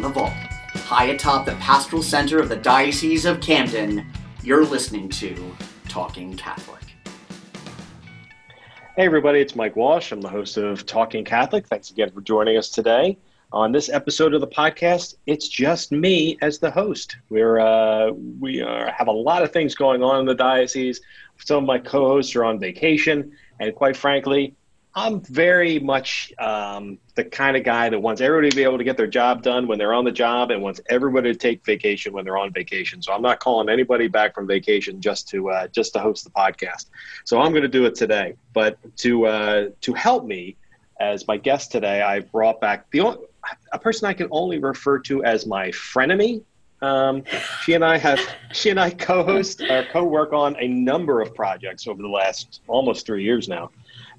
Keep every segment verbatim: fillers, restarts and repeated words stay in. from the vault. High atop the pastoral center of the Diocese of Camden, you're listening to Talking Catholic. Hey everybody, it's Mike Walsh. I'm the host of Talking Catholic. Thanks again for joining us today. On this episode of the podcast, it's just me as the host. We're uh, we are, have a lot of things going on in the diocese. Some of my co-hosts are on vacation, and quite frankly, I'm very much um, the kind of guy that wants everybody to be able to get their job done when they're on the job, and wants everybody to take vacation when they're on vacation. So I'm not calling anybody back from vacation just to uh, just to host the podcast. So I'm going to do it today. But to uh, to help me as my guest today, I brought back the only. a person I can only refer to as my frenemy. Um, she and I have, she and I co-host or co-work on a number of projects over the last almost three years now.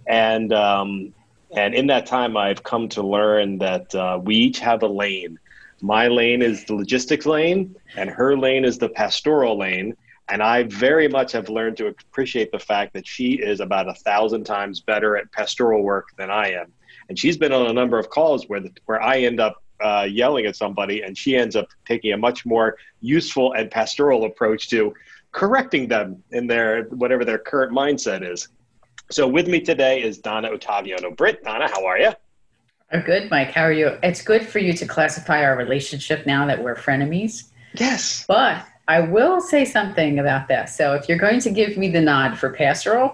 And, um, and in that time, I've come to learn that uh, we each have a lane. My lane is the logistics lane, and her lane is the pastoral lane. And I very much have learned to appreciate the fact that she is about a thousand times better at pastoral work than I am. And she's been on a number of calls where the, where I end up uh, yelling at somebody, and she ends up taking a much more useful and pastoral approach to correcting them in their whatever their current mindset is. So with me today is Donna Ottaviano-Britt. Donna, how are you? I'm good, Mike. How are you? It's good for you to classify our relationship now that we're frenemies. Yes. But I will say something about that. So if you're going to give me the nod for pastoral,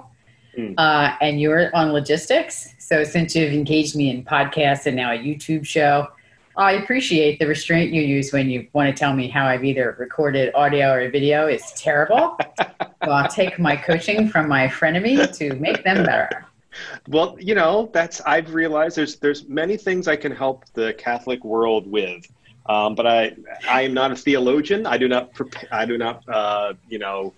Uh, and you're on logistics. So since you've engaged me in podcasts and now a YouTube show, I appreciate the restraint you use when you want to tell me how I've either recorded audio or video is terrible. So I'll take my coaching from my frenemy to make them better. Well, you know, that's I've realized there's there's many things I can help the Catholic world with, um, but I I am not a theologian. I do not I do not uh, you know.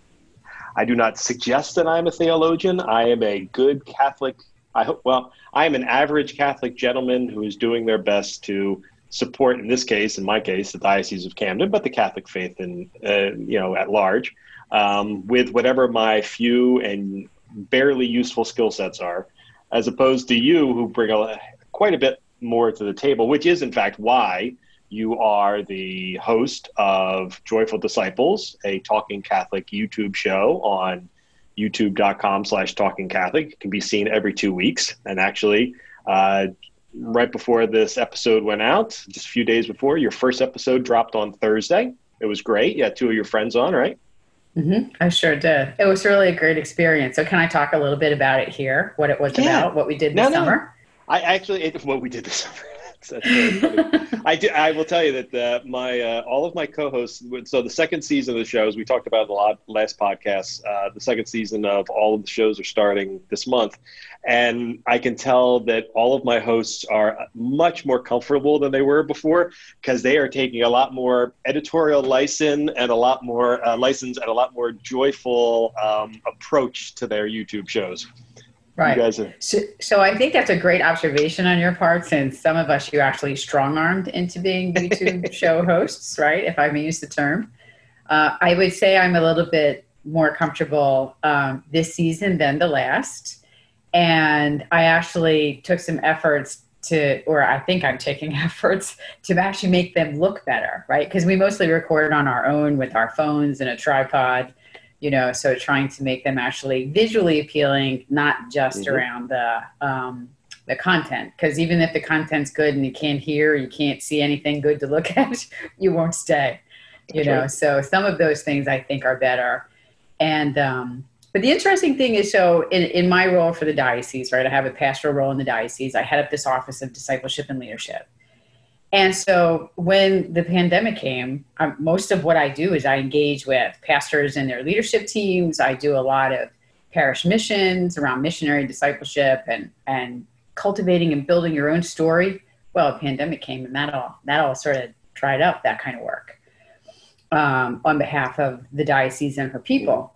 I do not suggest that I'm a theologian. I am a good Catholic. I hope, well, I am an average Catholic gentleman who is doing their best to support, in this case, in my case, the Diocese of Camden, but the Catholic faith in, uh, you know, at large, um, with whatever my few and barely useful skill sets are, as opposed to you who bring a, quite a bit more to the table, which is, in fact, why you are the host of Joyful Disciples, a Talking Catholic YouTube show on youtube.com slash Talking Catholic. It can be seen every two weeks. And actually, uh, right before this episode went out, just a few days before, your first episode dropped on Thursday. It was great. You had two of your friends on, right? Mm-hmm. I sure did. It was really a great experience. So can I talk a little bit about it here, what it was yeah. about, what we did this no, summer? No. I actually, it, what we did this summer. That's really funny. I do. I will tell you that uh, my uh, all of my co-hosts. So the second season of the shows we talked about a lot last podcast. Uh, the second season of all of the shows are starting this month, and I can tell that all of my hosts are much more comfortable than they were before because they are taking a lot more editorial license and a lot more uh, license and a lot more joyful um, approach to their YouTube shows. Right. Are- so, so I think that's a great observation on your part, since some of us you actually strong-armed into being YouTube show hosts, right, if I may use the term. Uh, I would say I'm a little bit more comfortable um, this season than the last. And I actually took some efforts to, or I think I'm taking efforts to actually make them look better, right? Because we mostly record on our own with our phones and a tripod. You know, so trying to make them actually visually appealing, not just mm-hmm. around the um, the content. Because even if the content's good and you can't hear, you can't see anything good to look at, you won't stay. You That's know, right. So some of those things I think are better. And um, but the interesting thing is, so in, in my role for the diocese, right, I have a pastoral role in the diocese. I head up this office of discipleship and leadership. And so when the pandemic came, um, most of what I do is I engage with pastors and their leadership teams. I do a lot of parish missions around missionary discipleship and, and cultivating and building your own story. Well, a pandemic came and that all, that all sort of dried up, that kind of work um, on behalf of the diocese and her people.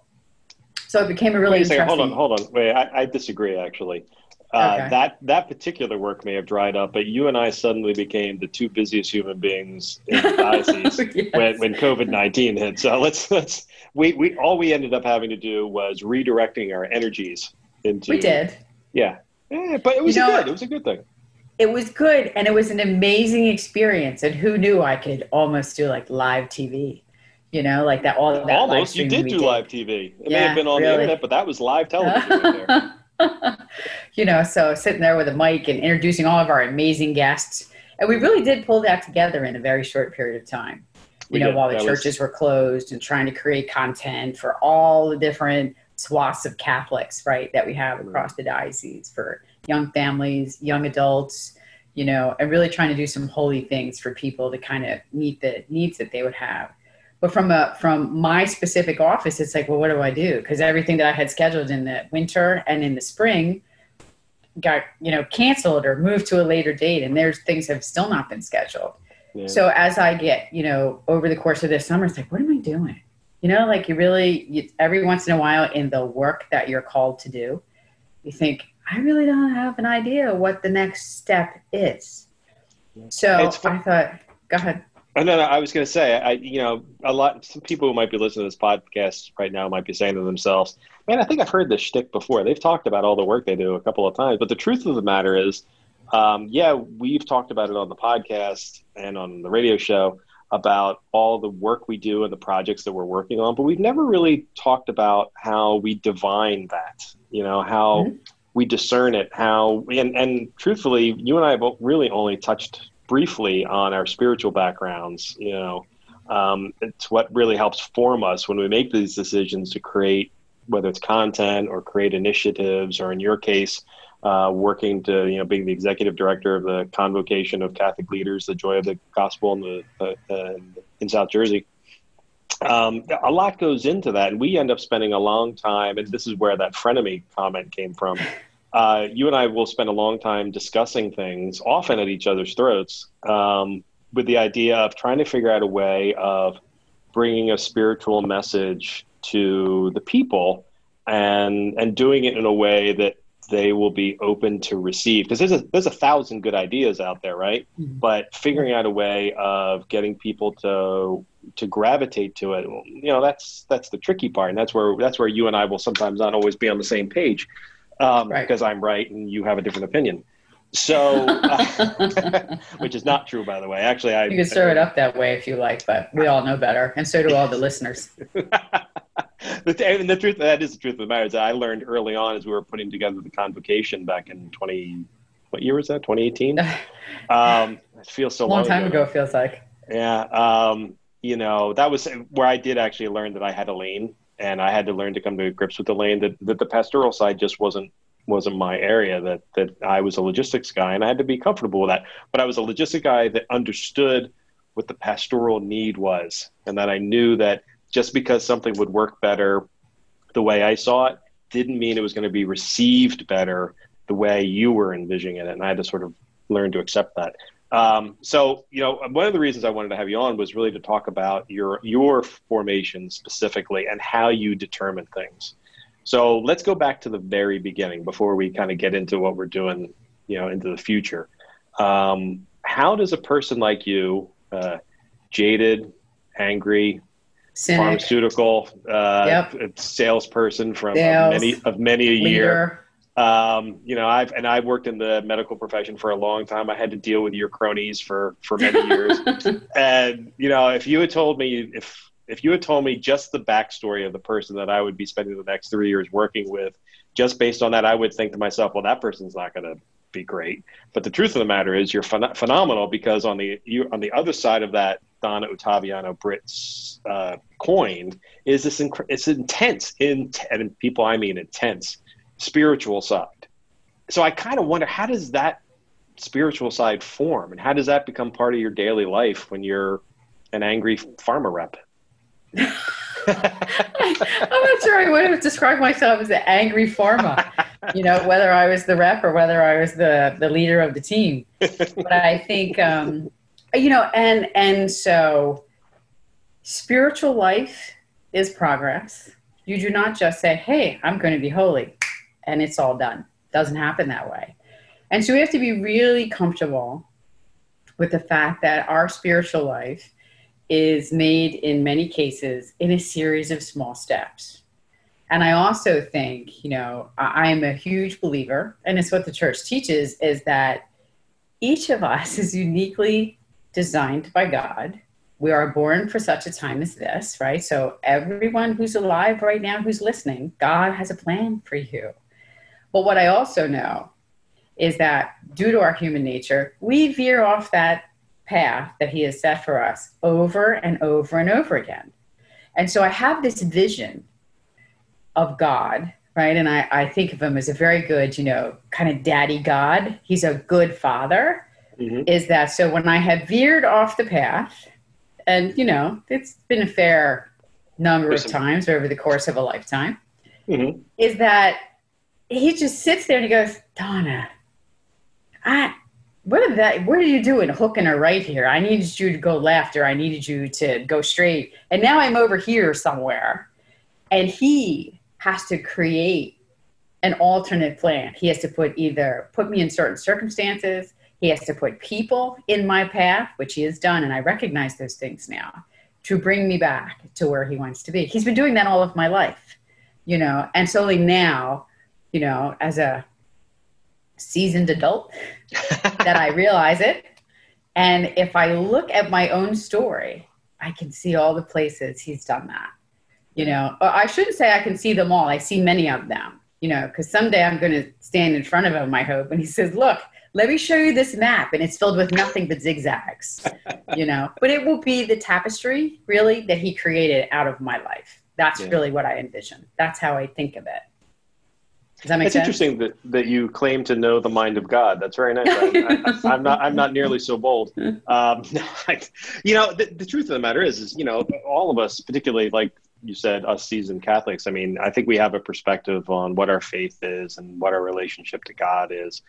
So it became a really Wait a second, interesting... Hold on, hold on. Wait, I, I disagree, actually. Uh, okay. That that particular work may have dried up, but you and I suddenly became the two busiest human beings in the diocese yes. when, when COVID nineteen hit. So let's let's we, we all we ended up having to do was redirecting our energies into. We did. Yeah, yeah but it was you know, good. It was a good thing. it was good, and it was an amazing experience. And who knew I could almost do like live T V, you know, like that all that almost you did do did. Live T V. It yeah, may have been on really. the internet, but that was live television right there. You know, so sitting there with a mic and introducing all of our amazing guests. And we really did pull that together in a very short period of time, you we know, did. while the that churches was... were closed, and trying to create content for all the different swaths of Catholics, right, that we have across the diocese, for young families, young adults, you know, and really trying to do some holy things for people to kind of meet the needs that they would have. But from a, from my specific office, it's like, well, what do I do? Because everything that I had scheduled in the winter and in the spring got, you know, canceled or moved to a later date. And there's things have still not been scheduled. Yeah. So as I get, you know, over the course of this summer, it's like, what am I doing? You know, like you really, you, every once in a while in the work that you're called to do, you think, I really don't have an idea what the next step is. So I thought, go ahead. No, no, I was going to say, I, you know, a lot, some people who might be listening to this podcast right now might be saying to themselves, man, I think I've heard this shtick before. They've talked about all the work they do a couple of times. But the truth of the matter is, um, yeah, we've talked about it on the podcast and on the radio show about all the work we do and the projects that we're working on. But we've never really talked about how we divine that, you know, how mm-hmm. we discern it, how, and, and truthfully, you and I have really only touched briefly on our spiritual backgrounds. You know, um, it's what really helps form us when we make these decisions to create, whether it's content or create initiatives, or in your case, uh, working to, you know, being the executive director of the Convocation of Catholic Leaders, the Joy of the Gospel in, the, uh, uh, in South Jersey. Um, a lot goes into that, and we end up spending a long time, and this is where that frenemy comment came from. Uh, you and I will spend a long time discussing things, often at each other's throats, um, with the idea of trying to figure out a way of bringing a spiritual message to the people, and and doing it in a way that they will be open to receive. Because there's a, there's a thousand good ideas out there, right? Mm-hmm. But figuring out a way of getting people to to gravitate to it, you know, that's that's the tricky part, and that's where that's where you and I will sometimes not always be on the same page. Um, right. Because I'm right and you have a different opinion. So, uh, which is not true, by the way. Actually, I. You can serve it up that way if you like, but we all know better. And so do all the listeners. And the truth, that is the truth of the matter, is that I learned early on as we were putting together the convocation back in twenty, what year was that? twenty eighteen? um, it feels so long, long time ago. ago, it feels like. Yeah. Um, you know, that was where I did actually learn that I had a lane. And I had to learn to come to grips with the lane that, that the pastoral side just wasn't wasn't my area, that that I was a logistics guy, and I had to be comfortable with that. But I was a logistics guy that understood what the pastoral need was, and that I knew that just because something would work better the way I saw it didn't mean it was going to be received better the way you were envisioning it. And I had to sort of learn to accept that. Um, so, you know, one of the reasons I wanted to have you on was really to talk about your your formation specifically and how you determine things. So let's go back to the very beginning before we kind of get into what we're doing, you know, into the future. Um, how does a person like you, uh, jaded, angry, cynic, pharmaceutical, uh, yep. salesperson from Sales, of many of many a leader. year. Um, you know, I've, and I've worked in the medical profession for a long time. I had to deal with your cronies for, for many years. And, you know, if you had told me, if, if you had told me just the backstory of the person that I would be spending the next three years working with, just based on that, I would think to myself, well, that person's not going to be great. But the truth of the matter is you're phen- phenomenal because on the, you, on the other side of that Donna Ottaviano-Britt, uh, coined is this, inc- it's intense in, and people, I mean, intense. spiritual side. So I kind of wonder, how does that spiritual side form, and how does that become part of your daily life when you're an angry pharma rep? I, I'm not sure I would have described myself as an angry pharma, you know, whether I was the rep or whether I was the, the leader of the team. But I think, um, you know, and, and so spiritual life is progress. You do not just say, hey, I'm going to be holy, and it's all done. It doesn't happen that way. And so we have to be really comfortable with the fact that our spiritual life is made in many cases in a series of small steps. And I also think, you know, I am a huge believer, and it's what the church teaches, is that each of us is uniquely designed by God. We are born for such a time as this, right? So everyone who's alive right now, who's listening, God has a plan for you. But what I also know is that due to our human nature, we veer off that path that he has set for us over and over and over again. And so I have this vision of God, right? And I, I think of him as a very good, you know, kind of daddy God. He's a good father. Mm-hmm. Is that so when I have veered off the path, and, you know, it's been a fair number of times over the course of a lifetime, mm-hmm. is that he just sits there and he goes, Donna, I, what are that? What are you doing hooking her right here? I needed you to go left, or I needed you to go straight. And now I'm over here somewhere. And he has to create an alternate plan. He has to put either put me in certain circumstances. He has to put people in my path, which he has done. And I recognize those things now to bring me back to where he wants to be. He's been doing that all of my life, you know, and solely now, you know, as a seasoned adult that I realize it. And if I look at my own story, I can see all the places he's done that, you know, or I shouldn't say I can see them all. I see many of them, you know, because someday I'm going to stand in front of him, I hope. And he says, look, let me show you this map. And it's filled with nothing but zigzags, you know, but it will be the tapestry really that he created out of my life. That's yeah. really what I envision. That's how I think of it. Does that make it's sense? Interesting that, that you claim to know the mind of God. That's very nice. I, I, I'm not I'm not nearly so bold. Um, I, you know, the, the truth of the matter is, is, you know, all of us, particularly like you said, us seasoned Catholics, I mean, I think we have a perspective on what our faith is and what our relationship to God is.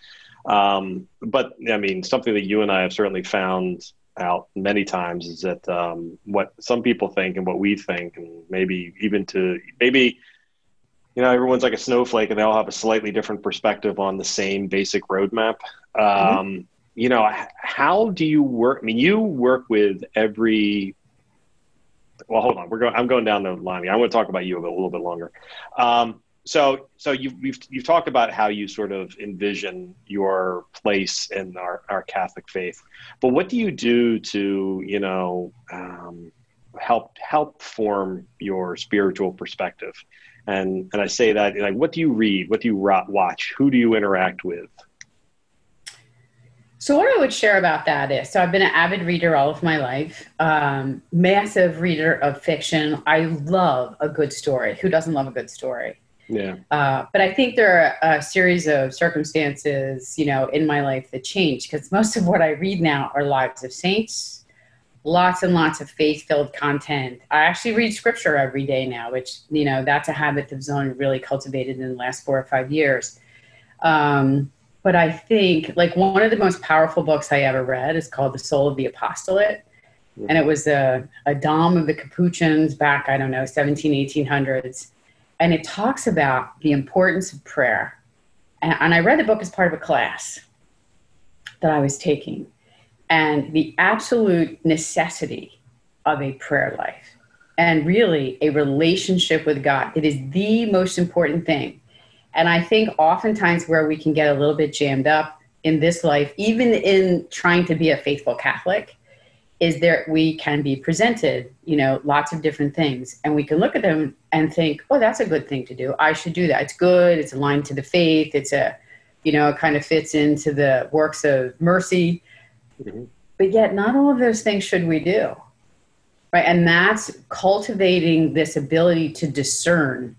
Um, but, I mean, something that you and I have certainly found out many times is that um, what some people think and what we think, and maybe even to maybe – you know, everyone's like a snowflake and they all have a slightly different perspective on the same basic roadmap. Um, mm-hmm. You know, how do you work? I mean, you work with every, well, hold on. We're going, I'm going down the line here. I want to talk about you a, bit, a little bit longer. Um, so, so you've, you've, you've talked about how you sort of envision your place in our, our Catholic faith, but what do you do to, you know, um, help, help form your spiritual perspective? And and I say that, like, what do you read? What do you watch? Who do you interact with? So what I would share about that is, so I've been an avid reader all of my life, um, massive reader of fiction. I love a good story. Who doesn't love a good story? Yeah. Uh, but I think there are a series of circumstances, you know, in my life that changed, because most of what I read now are lives of saints. Lots and lots of faith-filled content. I actually read scripture every day now, which, you know, that's a habit that's only really cultivated in the last four or five years. Um, but I think, like, one of the most powerful books I ever read is called The Soul of the Apostolate. Yeah. And it was a, a dom of the Capuchins back, I don't know, seventeen hundreds, eighteen hundreds. And it talks about the importance of prayer. And, and I read the book as part of a class that I was taking. And the absolute necessity of a prayer life and really a relationship with God. It is the most important thing. And I think oftentimes where we can get a little bit jammed up in this life, even in trying to be a faithful Catholic, is that we can be presented, you know, lots of different things. And we can look at them and think, oh, that's a good thing to do. I should do that. It's good. It's aligned to the faith. It's a, you know, it kind of fits into the works of mercy. Mm-hmm. But yet not all of those things should we do, right? And that's cultivating this ability to discern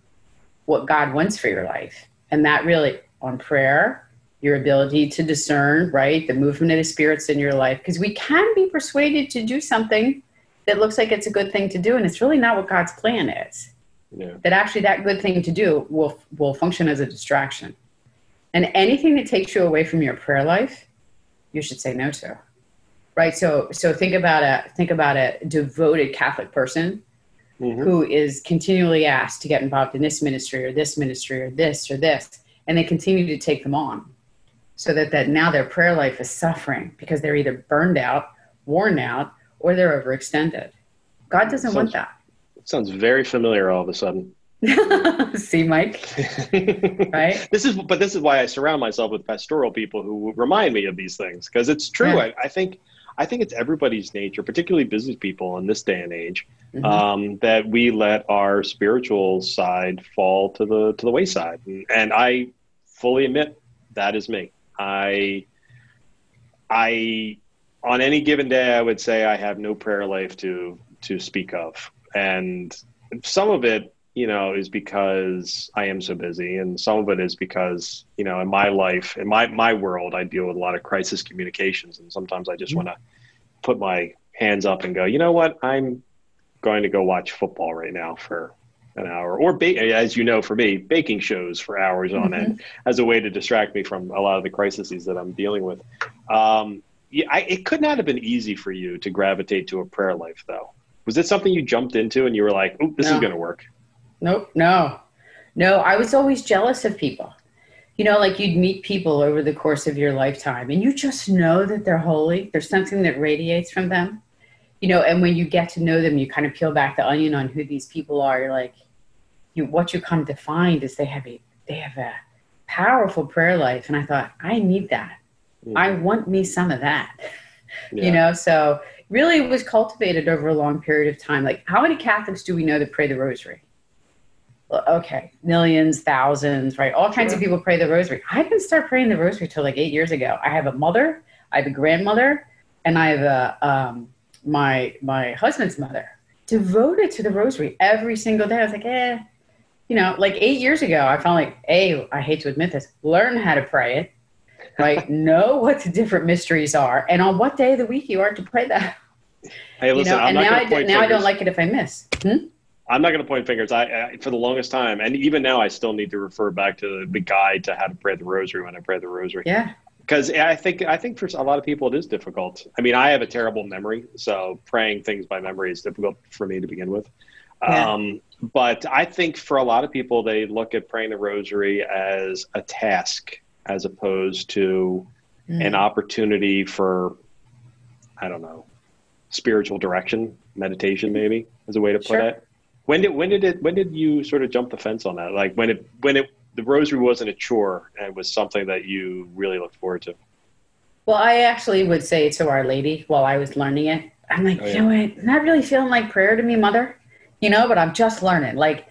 what God wants for your life. And that really, on prayer, your ability to discern, right, the movement of the spirits in your life. Because we can be persuaded to do something that looks like it's a good thing to do, and it's really not what God's plan is. Yeah. That actually that good thing to do will will function as a distraction. And anything that takes you away from your prayer life, you should say no to. Right. So, so think about a, think about a devoted Catholic person mm-hmm. who is continually asked to get involved in this ministry or this ministry or this or this, and they continue to take them on so that, that now their prayer life is suffering because they're either burned out, worn out, or they're overextended. God doesn't sounds, want that. It sounds very familiar all of a sudden. See, Mike, right? This is, but this is why I surround myself with pastoral people who remind me of these things, because it's true. Yeah. I, I think, I think it's everybody's nature, particularly business people in this day and age, mm-hmm. um, that we let our spiritual side fall to the to the wayside, and, and I fully admit that is me. I, I, on any given day, I would say I have no prayer life to to speak of, and some of it, you know, is because I am so busy, and some of it is because, you know, in my life, in my, my world, I deal with a lot of crisis communications, and sometimes I just want to put my hands up and go, you know what, I'm going to go watch football right now for an hour, or ba- as you know, for me, baking shows for hours on mm-hmm. end as a way to distract me from a lot of the crises that I'm dealing with. Um, yeah, I, it could not have been easy for you to gravitate to a prayer life, though. Was it something you jumped into and you were like, oh, this no. is going to work? Nope. No, no. I was always jealous of people, you know, like you'd meet people over the course of your lifetime and you just know that they're holy. There's something that radiates from them, you know, and when you get to know them, you kind of peel back the onion on who these people are. You're like, you, what you come to find is they have a, they have a powerful prayer life. And I thought, I need that. Mm-hmm. I want me some of that, yeah. you know? So really it was cultivated over a long period of time. Like, how many Catholics do we know that pray the rosary? Okay, millions, thousands, right? All kinds sure. of people pray the rosary. I didn't start praying the rosary till like eight years ago. I have a mother, I have a grandmother, and I have a, um, my my husband's mother devoted to the rosary every single day. I was like, eh, you know, like eight years ago, I found like, hey, I hate to admit this, learn how to pray it, right? Know what the different mysteries are, and on what day of the week you are to pray that. Hey, listen, you know? I'm and not now, I, d- now I don't like it if I miss. Hmm? I'm not going to point fingers. I, I for the longest time, and even now, I still need to refer back to the guide to how to pray the rosary when I pray the rosary. Yeah, because I think I think for a lot of people it is difficult. I mean, I have a terrible memory, so praying things by memory is difficult for me to begin with. Yeah. Um, but I think for a lot of people, they look at praying the rosary as a task as opposed to mm. an opportunity for, I don't know, spiritual direction, meditation, maybe is a way to put sure. it. When did when did it when did you sort of jump the fence on that? Like when it when it the rosary wasn't a chore and it was something that you really looked forward to? Well, I actually would say to Our Lady while I was learning it. I'm like, oh, yeah. you know what? Not really feeling like prayer to me, Mother. You know, but I'm just learning. Like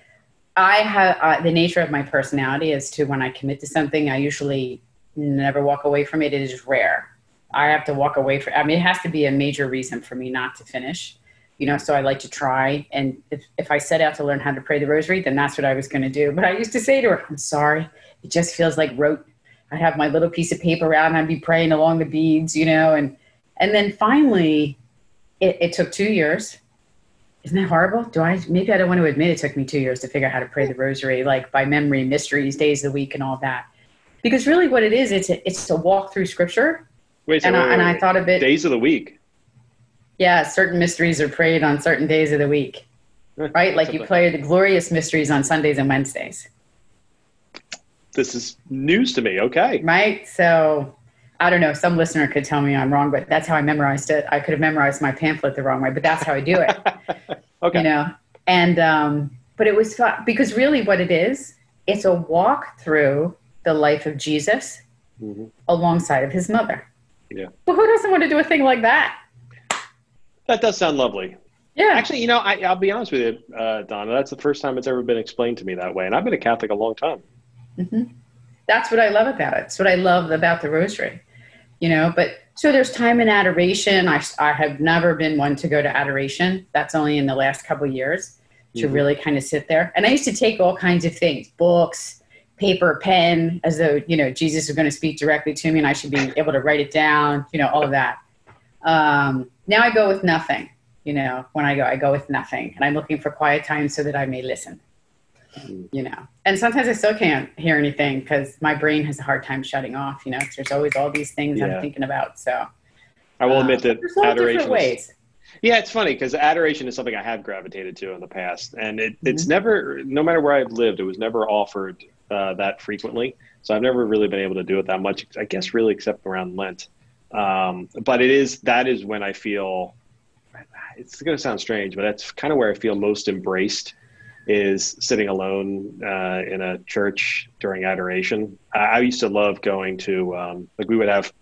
I have uh, the nature of my personality is to when I commit to something, I usually never walk away from it. It is rare. I have to walk away from. I mean, it has to be a major reason for me not to finish. You know, so I like to try. And if, if I set out to learn how to pray the rosary, then that's what I was going to do. But I used to say to her, I'm sorry. It just feels like rote. I'd have my little piece of paper out and I'd be praying along the beads, you know. And and then finally, it, it took two years. Isn't that horrible? Do I? Maybe I don't want to admit it took me two years to figure out how to pray the rosary, like by memory, mysteries, days of the week, and all that. Because really what it is, it's a, it's a walk through Scripture. Wait, so and, wait, I, wait, and I thought of it. Days of the week. Yeah, certain mysteries are prayed on certain days of the week, right? Like you play the glorious mysteries on Sundays and Wednesdays. This is news to me. Okay. Right? So I don't know. Some listener could tell me I'm wrong, but that's how I memorized it. I could have memorized my pamphlet the wrong way, but that's how I do it. Okay. You know, and, um, but it was fun because really what it is, it's a walk through the life of Jesus mm-hmm. alongside of his mother. Yeah. Well, who doesn't want to do a thing like that? That does sound lovely. Yeah. Actually, you know, I, I'll be honest with you, uh, Donna. That's the first time it's ever been explained to me that way. And I've been a Catholic a long time. Mm-hmm. That's what I love about it. That's what I love about the rosary, you know. But so there's time in adoration. I, I have never been one to go to adoration. That's only in the last couple of years to mm-hmm. really kind of sit there. And I used to take all kinds of things, books, paper, pen, as though, you know, Jesus was going to speak directly to me and I should be able to write it down, you know, all of that. Um, now I go with nothing, you know, when I go, I go with nothing and I'm looking for quiet time so that I may listen, you know, and sometimes I still can't hear anything because my brain has a hard time shutting off, you know, cause there's always all these things yeah. I'm thinking about. So I will um, admit that adoration, ways. yeah, it's funny because adoration is something I have gravitated to in the past and it, mm-hmm. it's never, no matter where I've lived, it was never offered, uh, that frequently. So I've never really been able to do it that much, I guess, really, except around Lent. Um, but it is, that is when I feel, it's going to sound strange, but that's kind of where I feel most embraced is sitting alone uh, in a church during adoration. I used to love going to, um, like we would have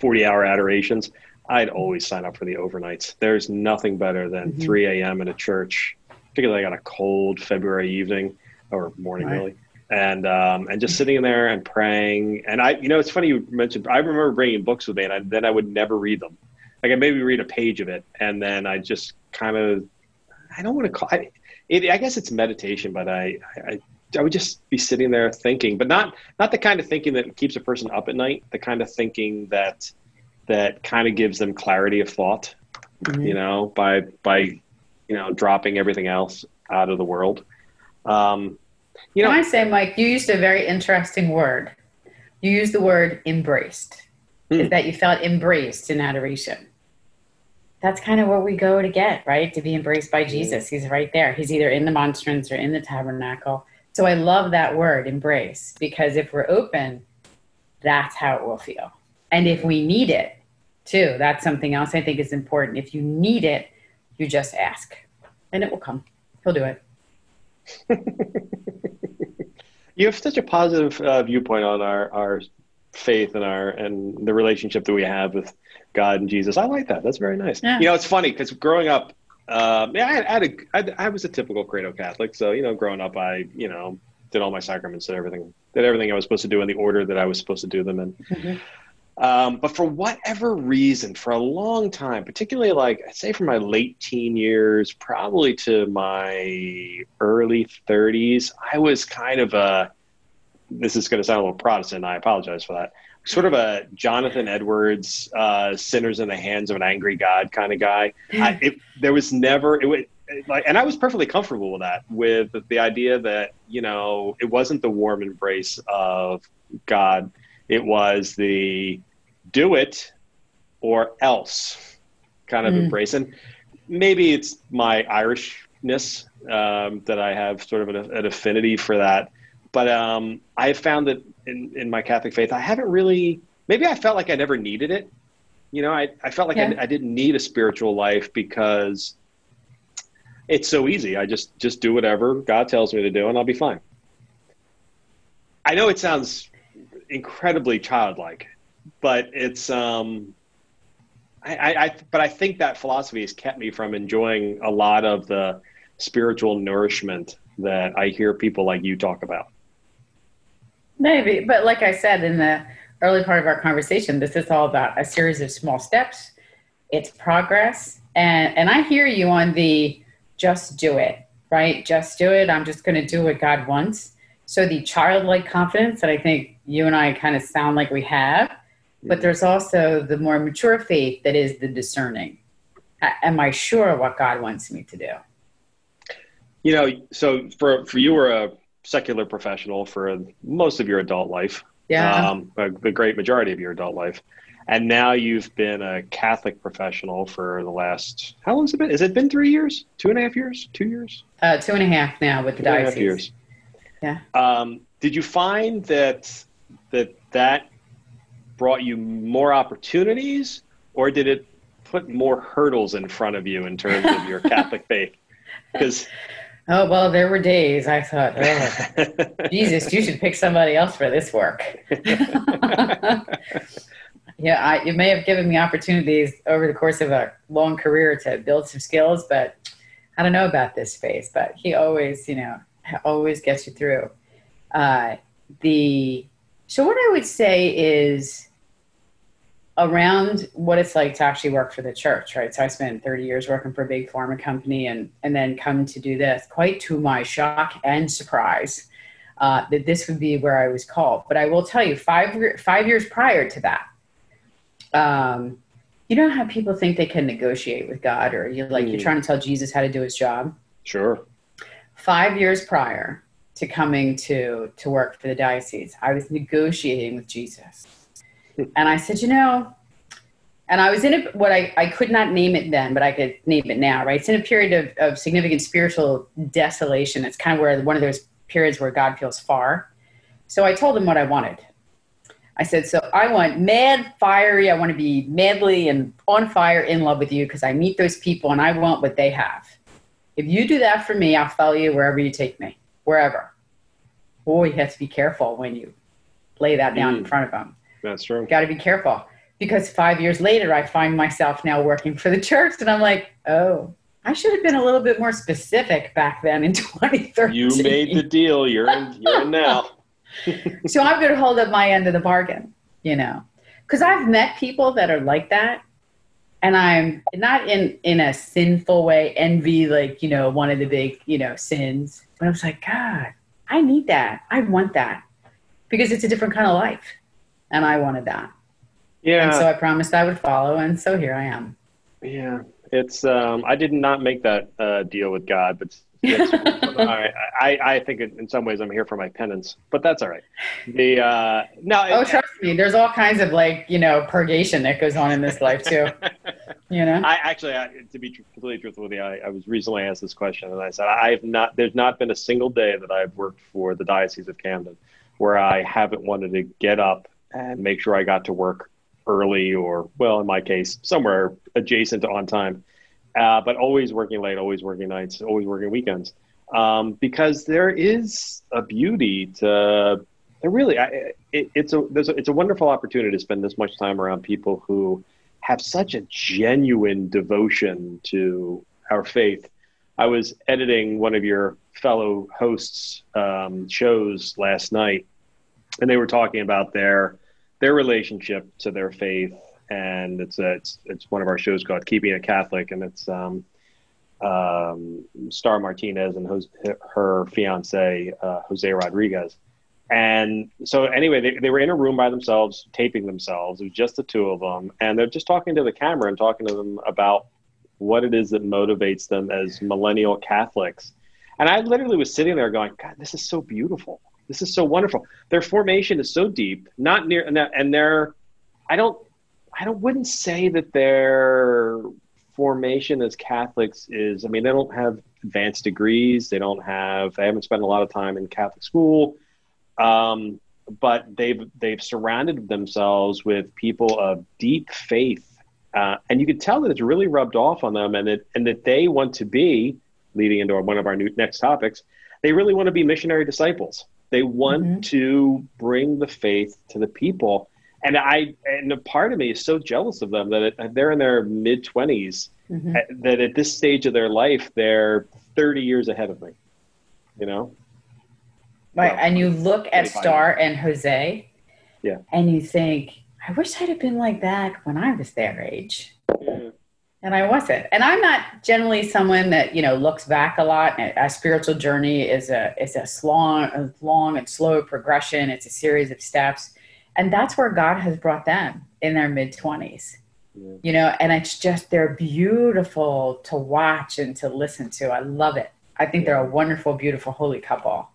forty hour adorations. I'd always sign up for the overnights. There's nothing better than mm-hmm. three a.m. in a church, particularly on a cold February evening or morning, right. really. And um, and just sitting in there and praying. And I, you know, it's funny you mentioned, I remember bringing books with me and I, then I would never read them. Like I maybe read a page of it and then I just kind of, I don't want to call it, it I guess it's meditation, but I, I I would just be sitting there thinking, but not not the kind of thinking that keeps a person up at night, the kind of thinking that that kind of gives them clarity of thought, mm-hmm. you know, by, by, you know, dropping everything else out of the world. Um, you know, Can I say, Mike, you used a very interesting word. You used the word embraced, hmm. is that you felt embraced in adoration. That's kind of what we go to get, right? To be embraced by Jesus. He's right there. He's either in the monstrance or in the tabernacle. So I love that word, embrace, because if we're open, that's how it will feel. And if we need it too, that's something else I think is important. If you need it, you just ask and it will come. He'll do it. You have such a positive uh, viewpoint on our, our faith and our, and the relationship that we have with God and Jesus. I like that. That's very nice. Yeah. You know, it's funny because growing up, uh, yeah, I, had a, I, I was a typical credo Catholic. So, you know, growing up, I, you know, did all my sacraments and everything, did everything I was supposed to do in the order that I was supposed to do them in. Mm-hmm. Um, but for whatever reason, for a long time, particularly like I'd say from my late teen years, probably to my early thirties, I was kind of a, this is going to sound a little Protestant, I apologize for that, sort of a Jonathan Edwards, uh, sinners in the hands of an angry God kind of guy. I, it, there was never, it was like, and I was perfectly comfortable with that, with the idea that, you know, it wasn't the warm embrace of God. It was the do it or else kind of mm. embrace. And maybe it's my Irishness um, that I have sort of an, an affinity for that. But um, I found that in, in my Catholic faith, I haven't really, maybe I felt like I never needed it. You know, I, I felt like yeah. I, I didn't need a spiritual life because it's so easy. I just, just do whatever God tells me to do and I'll be fine. I know it sounds incredibly childlike, but it's um I, I, I but I think that philosophy has kept me from enjoying a lot of the spiritual nourishment that I hear people like you talk about. Maybe, but like I said in the early part of our conversation, this is all about a series of small steps. It's progress, and and I hear you on the just do it, right? Just do it. I'm just going to do what God wants. So the childlike confidence that I think you and I kind of sound like we have, but there's also the more mature faith that is the discerning. Am I sure what God wants me to do? You know, so for, for you were a secular professional for most of your adult life, yeah, um, the great majority of your adult life. And now you've been a Catholic professional for the last, how long has it been? Has it been three years, two and a half years, two years? Uh, two and a half now with the diocese. Two and a half years. Yeah. Um, did you find that, that that brought you more opportunities, or did it put more hurdles in front of you in terms of your Catholic faith? Because oh, well, there were days I thought, oh, Jesus, you should pick somebody else for this work. Yeah, I, it may have given me opportunities over the course of a long career to build some skills, but I don't know about this space, but he always, you know, always gets you through. Uh, the so what I would say is around what it's like to actually work for the church, right? So I spent thirty years working for a big pharma company, and and then come to do this, quite to my shock and surprise, uh, that this would be where I was called. But I will tell you, five five years prior to that, um, you know how people think they can negotiate with God, or you like mm. you're trying to tell Jesus how to do his job. Sure. Five years prior to coming to, to work for the diocese, I was negotiating with Jesus. And I said, you know, and I was in a, what I, I could not name it then, but I could name it now, right? It's in a period of, of significant spiritual desolation. It's kind of where one of those periods where God feels far. So I told him what I wanted. I said, so I want mad, fiery, I want to be madly and on fire in love with you because I meet those people and I want what they have. If you do that for me, I'll follow you wherever you take me, wherever. Boy, you have to be careful when you lay that down mm. in front of them. That's true. Got to be careful, because five years later, I find myself now working for the church, and I'm like, oh, I should have been a little bit more specific back then in twenty thirteen. You made the deal. You're in, you're in now. So I'm going to hold up my end of the bargain, you know, because I've met people that are like that. And I'm not in, in a sinful way, envy, like, you know, one of the big, you know, sins. But I was like, God, I need that. I want that, because it's a different kind of life. And I wanted that. Yeah. And so I promised I would follow. And so here I am. Yeah. It's, um, I did not make that uh, deal with God, but it's, I, I, I think in some ways I'm here for my penance, but that's all right. The, uh, no, oh, it, trust me, there's all kinds of, like, you know, purgation that goes on in this life too. You know, I actually, I, to be completely truthful with you, I, I was recently asked this question, and I said, I've not, there's not been a single day that I've worked for the Diocese of Camden where I haven't wanted to get up and make sure I got to work early, or, well, in my case, somewhere adjacent to on time, uh, but always working late, always working nights, always working weekends, um, because there is a beauty to, to really, I, it, it's a there's a, it's a wonderful opportunity to spend this much time around people who have such a genuine devotion to our faith. I was editing one of your fellow hosts' um, shows last night, and they were talking about their their relationship to their faith. And it's, a, it's it's one of our shows called Keeping It Catholic. And it's um, um, Star Martinez and Jose, her fiance, uh, Jose Rodriguez. And so anyway, they, they were in a room by themselves, taping themselves. It was just the two of them. And they're just talking to the camera and talking to them about what it is that motivates them as millennial Catholics. And I literally was sitting there going, God, this is so beautiful. This is so wonderful. Their formation is so deep, not near, and they're, I don't, I don't, wouldn't say that their formation as Catholics is, I mean, they don't have advanced degrees. They don't have, they haven't spent a lot of time in Catholic school, um, but they've, they've surrounded themselves with people of deep faith. Uh, and you could tell that it's really rubbed off on them, and that, and that they want to be, leading into one of our new, next topics, they really want to be missionary disciples. They want mm-hmm. to bring the faith to the people. And I, and a part of me is so jealous of them that it, they're in their mid twenties, mm-hmm. that at this stage of their life, they're thirty years ahead of me, you know? Right. Well, and you look at Star and Jose, yeah, and you think, I wish I'd have been like that when I was their age. Yeah. And I wasn't. And I'm not generally someone that, you know, looks back a lot. A spiritual journey is a is a long, long and slow progression. It's a series of steps. And that's where God has brought them in their mid-twenties, yeah. you know, and it's just, they're beautiful to watch and to listen to. I love it. I think yeah. they're a wonderful, beautiful, holy couple.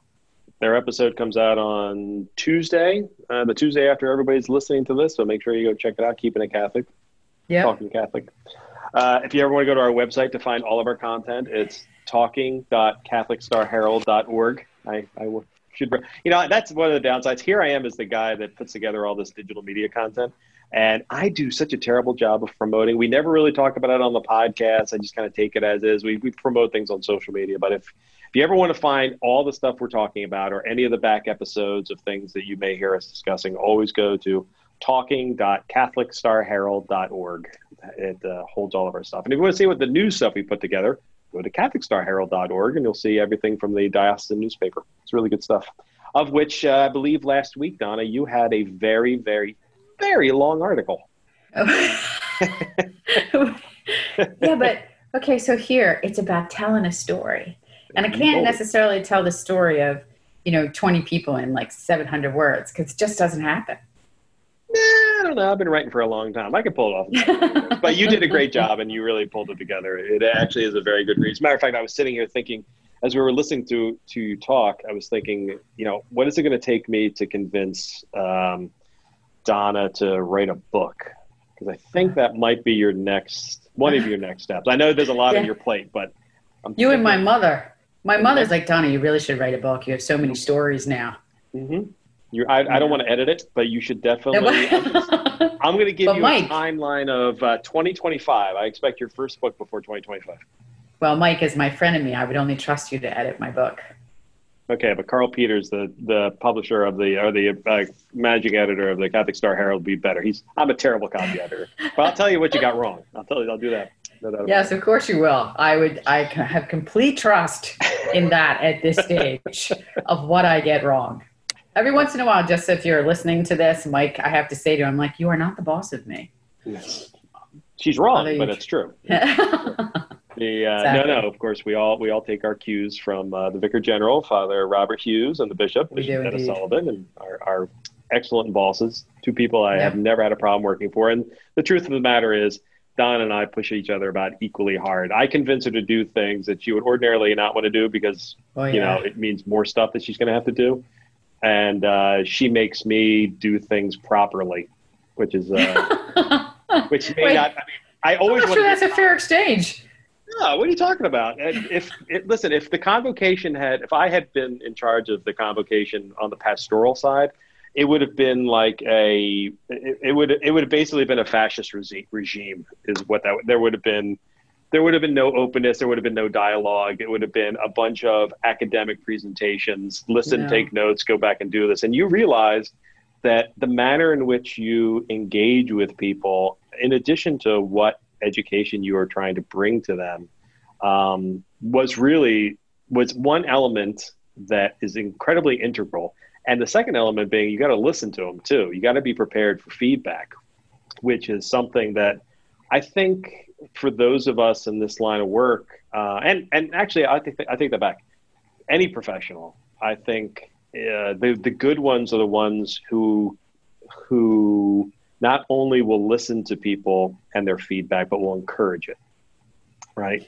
Their episode comes out on Tuesday, uh, the Tuesday after everybody's listening to this. So make sure you go check it out. Keeping It Catholic. Yeah. Talking Catholic. Uh, if you ever want to go to our website to find all of our content, it's talking dot catholic star herald dot org. I, I should, you know, that's one of the downsides. Here I am as the guy that puts together all this digital media content, and I do such a terrible job of promoting. We never really talk about it on the podcast. I just kind of take it as is. We, we promote things on social media, but if, if you ever want to find all the stuff we're talking about or any of the back episodes of things that you may hear us discussing, always go to talking dot catholic star herald dot org. It uh, holds all of our stuff. And if you want to see what the new stuff we put together, go to catholic star herald dot org, and you'll see everything from the diocesan newspaper. It's really good stuff. Of which uh, I believe last week, Donna, you had a very, very, very long article. Yeah, but okay, so here it's about telling a story. And I can't necessarily tell the story of, you know, twenty people in like seven hundred words, because it just doesn't happen. Nah, I don't know. I've been writing for a long time. I could pull it off. But you did a great job, and you really pulled it together. It actually is a very good read. As a matter of fact, I was sitting here thinking, as we were listening to, to you talk, I was thinking, you know, what is it going to take me to convince um, Donna to write a book? Because I think that might be your next, one of your next steps. I know there's a lot yeah. on your plate, but. I'm you thinking, and my mother. My mother's like, Donna, you really should write a book. You have so many stories now. Mm-hmm. You're, I, I don't want to edit it, but you should definitely. I'm, just, I'm going to give but you Mike, a timeline of uh, twenty twenty-five. I expect your first book before twenty twenty-five. well, Mike is my frenemy. I would only trust you to edit my book. Okay, but Carl Peters, the the publisher of the, or the uh, managing editor of the Catholic Star Herald, would be better. He's, I'm a terrible copy editor. But I'll tell you what you got wrong. I'll tell you, I'll do that. No doubt. Yes, of course you will. I would, I have complete trust in that at this stage of what I get wrong. Every once in a while, just if you're listening to this, Mike, I have to say to him, like, you are not the boss of me. Yes. She's wrong, but it's true. It's true. The, uh, exactly. No, no, of course, we all we all take our cues from uh, the Vicar General, Father Robert Hughes, and the Bishop, Bishop Donna Sullivan, and our, our excellent bosses, two people I yeah. have never had a problem working for. And the truth of the matter is, Don and I push each other about equally hard. I convince her to do things that she would ordinarily not want to do because, oh, yeah. you know, it means more stuff that she's going to have to do. And uh, she makes me do things properly, which is, uh, which may Wait, not, I mean, I always I'm not sure that's a fair exchange. No, what are you talking about? And if it, listen, if the convocation had, if I had been in charge of the convocation on the pastoral side, it would have been like a, it, it would, it would have basically been a fascist regime, is what that. There would have been, there would have been no openness. There would have been no dialogue. It would have been a bunch of academic presentations. Listen, no. Take notes, go back and do this. And you realize that the manner in which you engage with people, in addition to what education you are trying to bring to them, um, was really was one element that is incredibly integral. And the second element being, you got to listen to them too. You got to be prepared for feedback, which is something that I think for those of us in this line of work, uh, and and actually I think I take that back. Any professional, I think uh, the the good ones are the ones who who. not only will listen to people and their feedback, but will encourage it, right?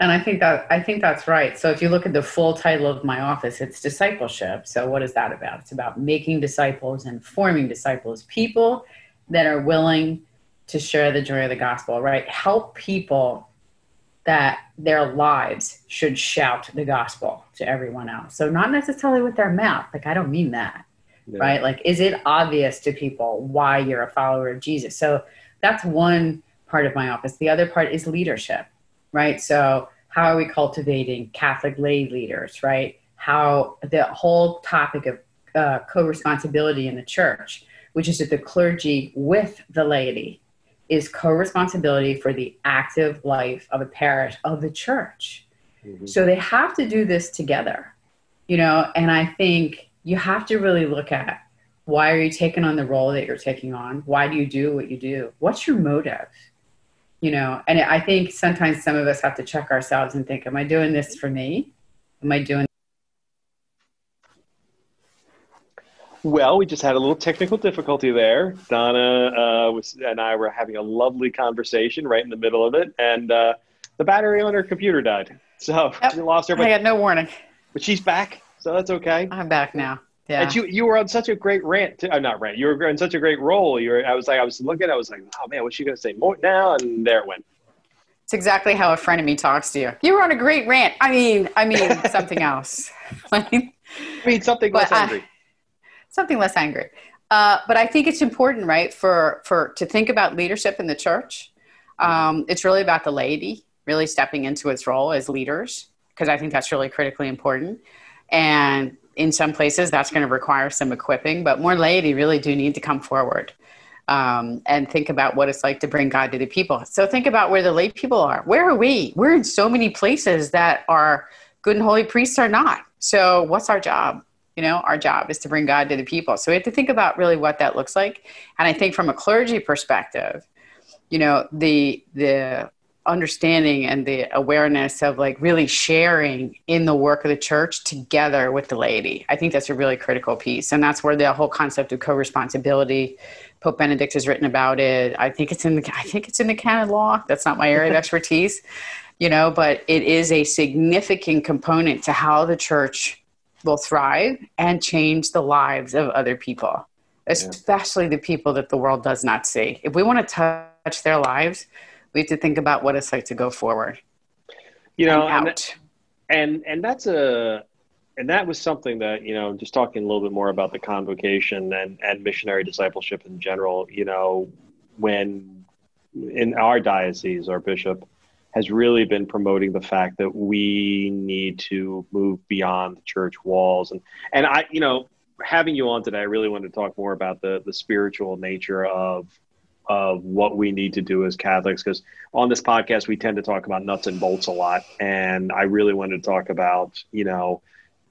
And I think that I think that's right. So if you look at the full title of my office, it's discipleship. So what is that about? It's about making disciples and forming disciples, people that are willing to share the joy of the gospel, right? Help people that their lives should shout the gospel to everyone else. So not necessarily with their mouth, like I don't mean that. Yeah. Right? Like, is it obvious to people why you're a follower of Jesus? So that's one part of my office. The other part is leadership, right? So how are we cultivating Catholic lay leaders, right? How the whole topic of uh, co-responsibility in the church, which is that the clergy with the laity is co-responsibility for the active life of a parish of the church. Mm-hmm. So they have to do this together, you know, and I think you have to really look at, why are you taking on the role that you're taking on? Why do you do what you do? What's your motive? You know, and I think sometimes some of us have to check ourselves and think, am I doing this for me? Am I doing? Well, we just had a little technical difficulty there. Donna uh, was, and I were having a lovely conversation right in the middle of it. And uh, the battery on her computer died. So yep. we lost her. But I had no warning. But she's back. So that's okay. I'm back now. Yeah. And you, you were on such a great rant. I'm not rant. You were in such a great role. You were. I was like, I was looking. I was like, oh man, what's she gonna say more now? And there it went. It's exactly how a friend of me talks to you. You were on a great rant. I mean, I mean something else. I mean something less angry. I, something less angry. Uh, but I think it's important, right, for for to think about leadership in the church. Um, it's really about the laity really stepping into its role as leaders, because I think that's really critically important. And in some places, that's going to require some equipping, but more laity really do need to come forward um, and think about what it's like to bring God to the people. So think about where the lay people are. Where are we? We're in so many places that our good and holy priests are not. So what's our job? You know, our job is to bring God to the people. So we have to think about really what that looks like. And I think from a clergy perspective, you know, the the. understanding and the awareness of like really sharing in the work of the church together with the laity. I think that's a really critical piece. And that's where the whole concept of co-responsibility, Pope Benedict has written about it. I think it's in the, I think it's in the canon law. That's not my area of expertise, you know, but it is a significant component to how the church will thrive and change the lives of other people, especially yeah. the people that the world does not see. If we want to touch their lives, we have to think about what it's like to go forward, you know, and and, that, and and that's a, and that was something that, you know, just talking a little bit more about the convocation and, and missionary discipleship in general, you know, when in our diocese, our bishop has really been promoting the fact that we need to move beyond the church walls. And, and I, you know, having you on today, I really wanted to talk more about the, the spiritual nature of, of what we need to do as Catholics, because on this podcast, we tend to talk about nuts and bolts a lot. And I really wanted to talk about, you know,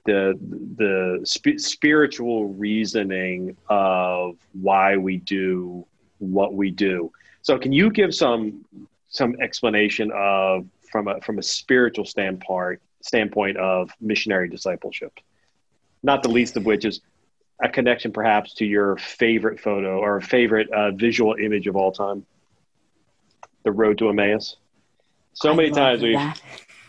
the, the sp- spiritual reasoning of why we do what we do. So can you give some, some explanation of, from a, from a spiritual standpoint, standpoint of missionary discipleship, not the least of which is a connection perhaps to your favorite photo or favorite uh, visual image of all time, the road to Emmaus. So I many times we've, that.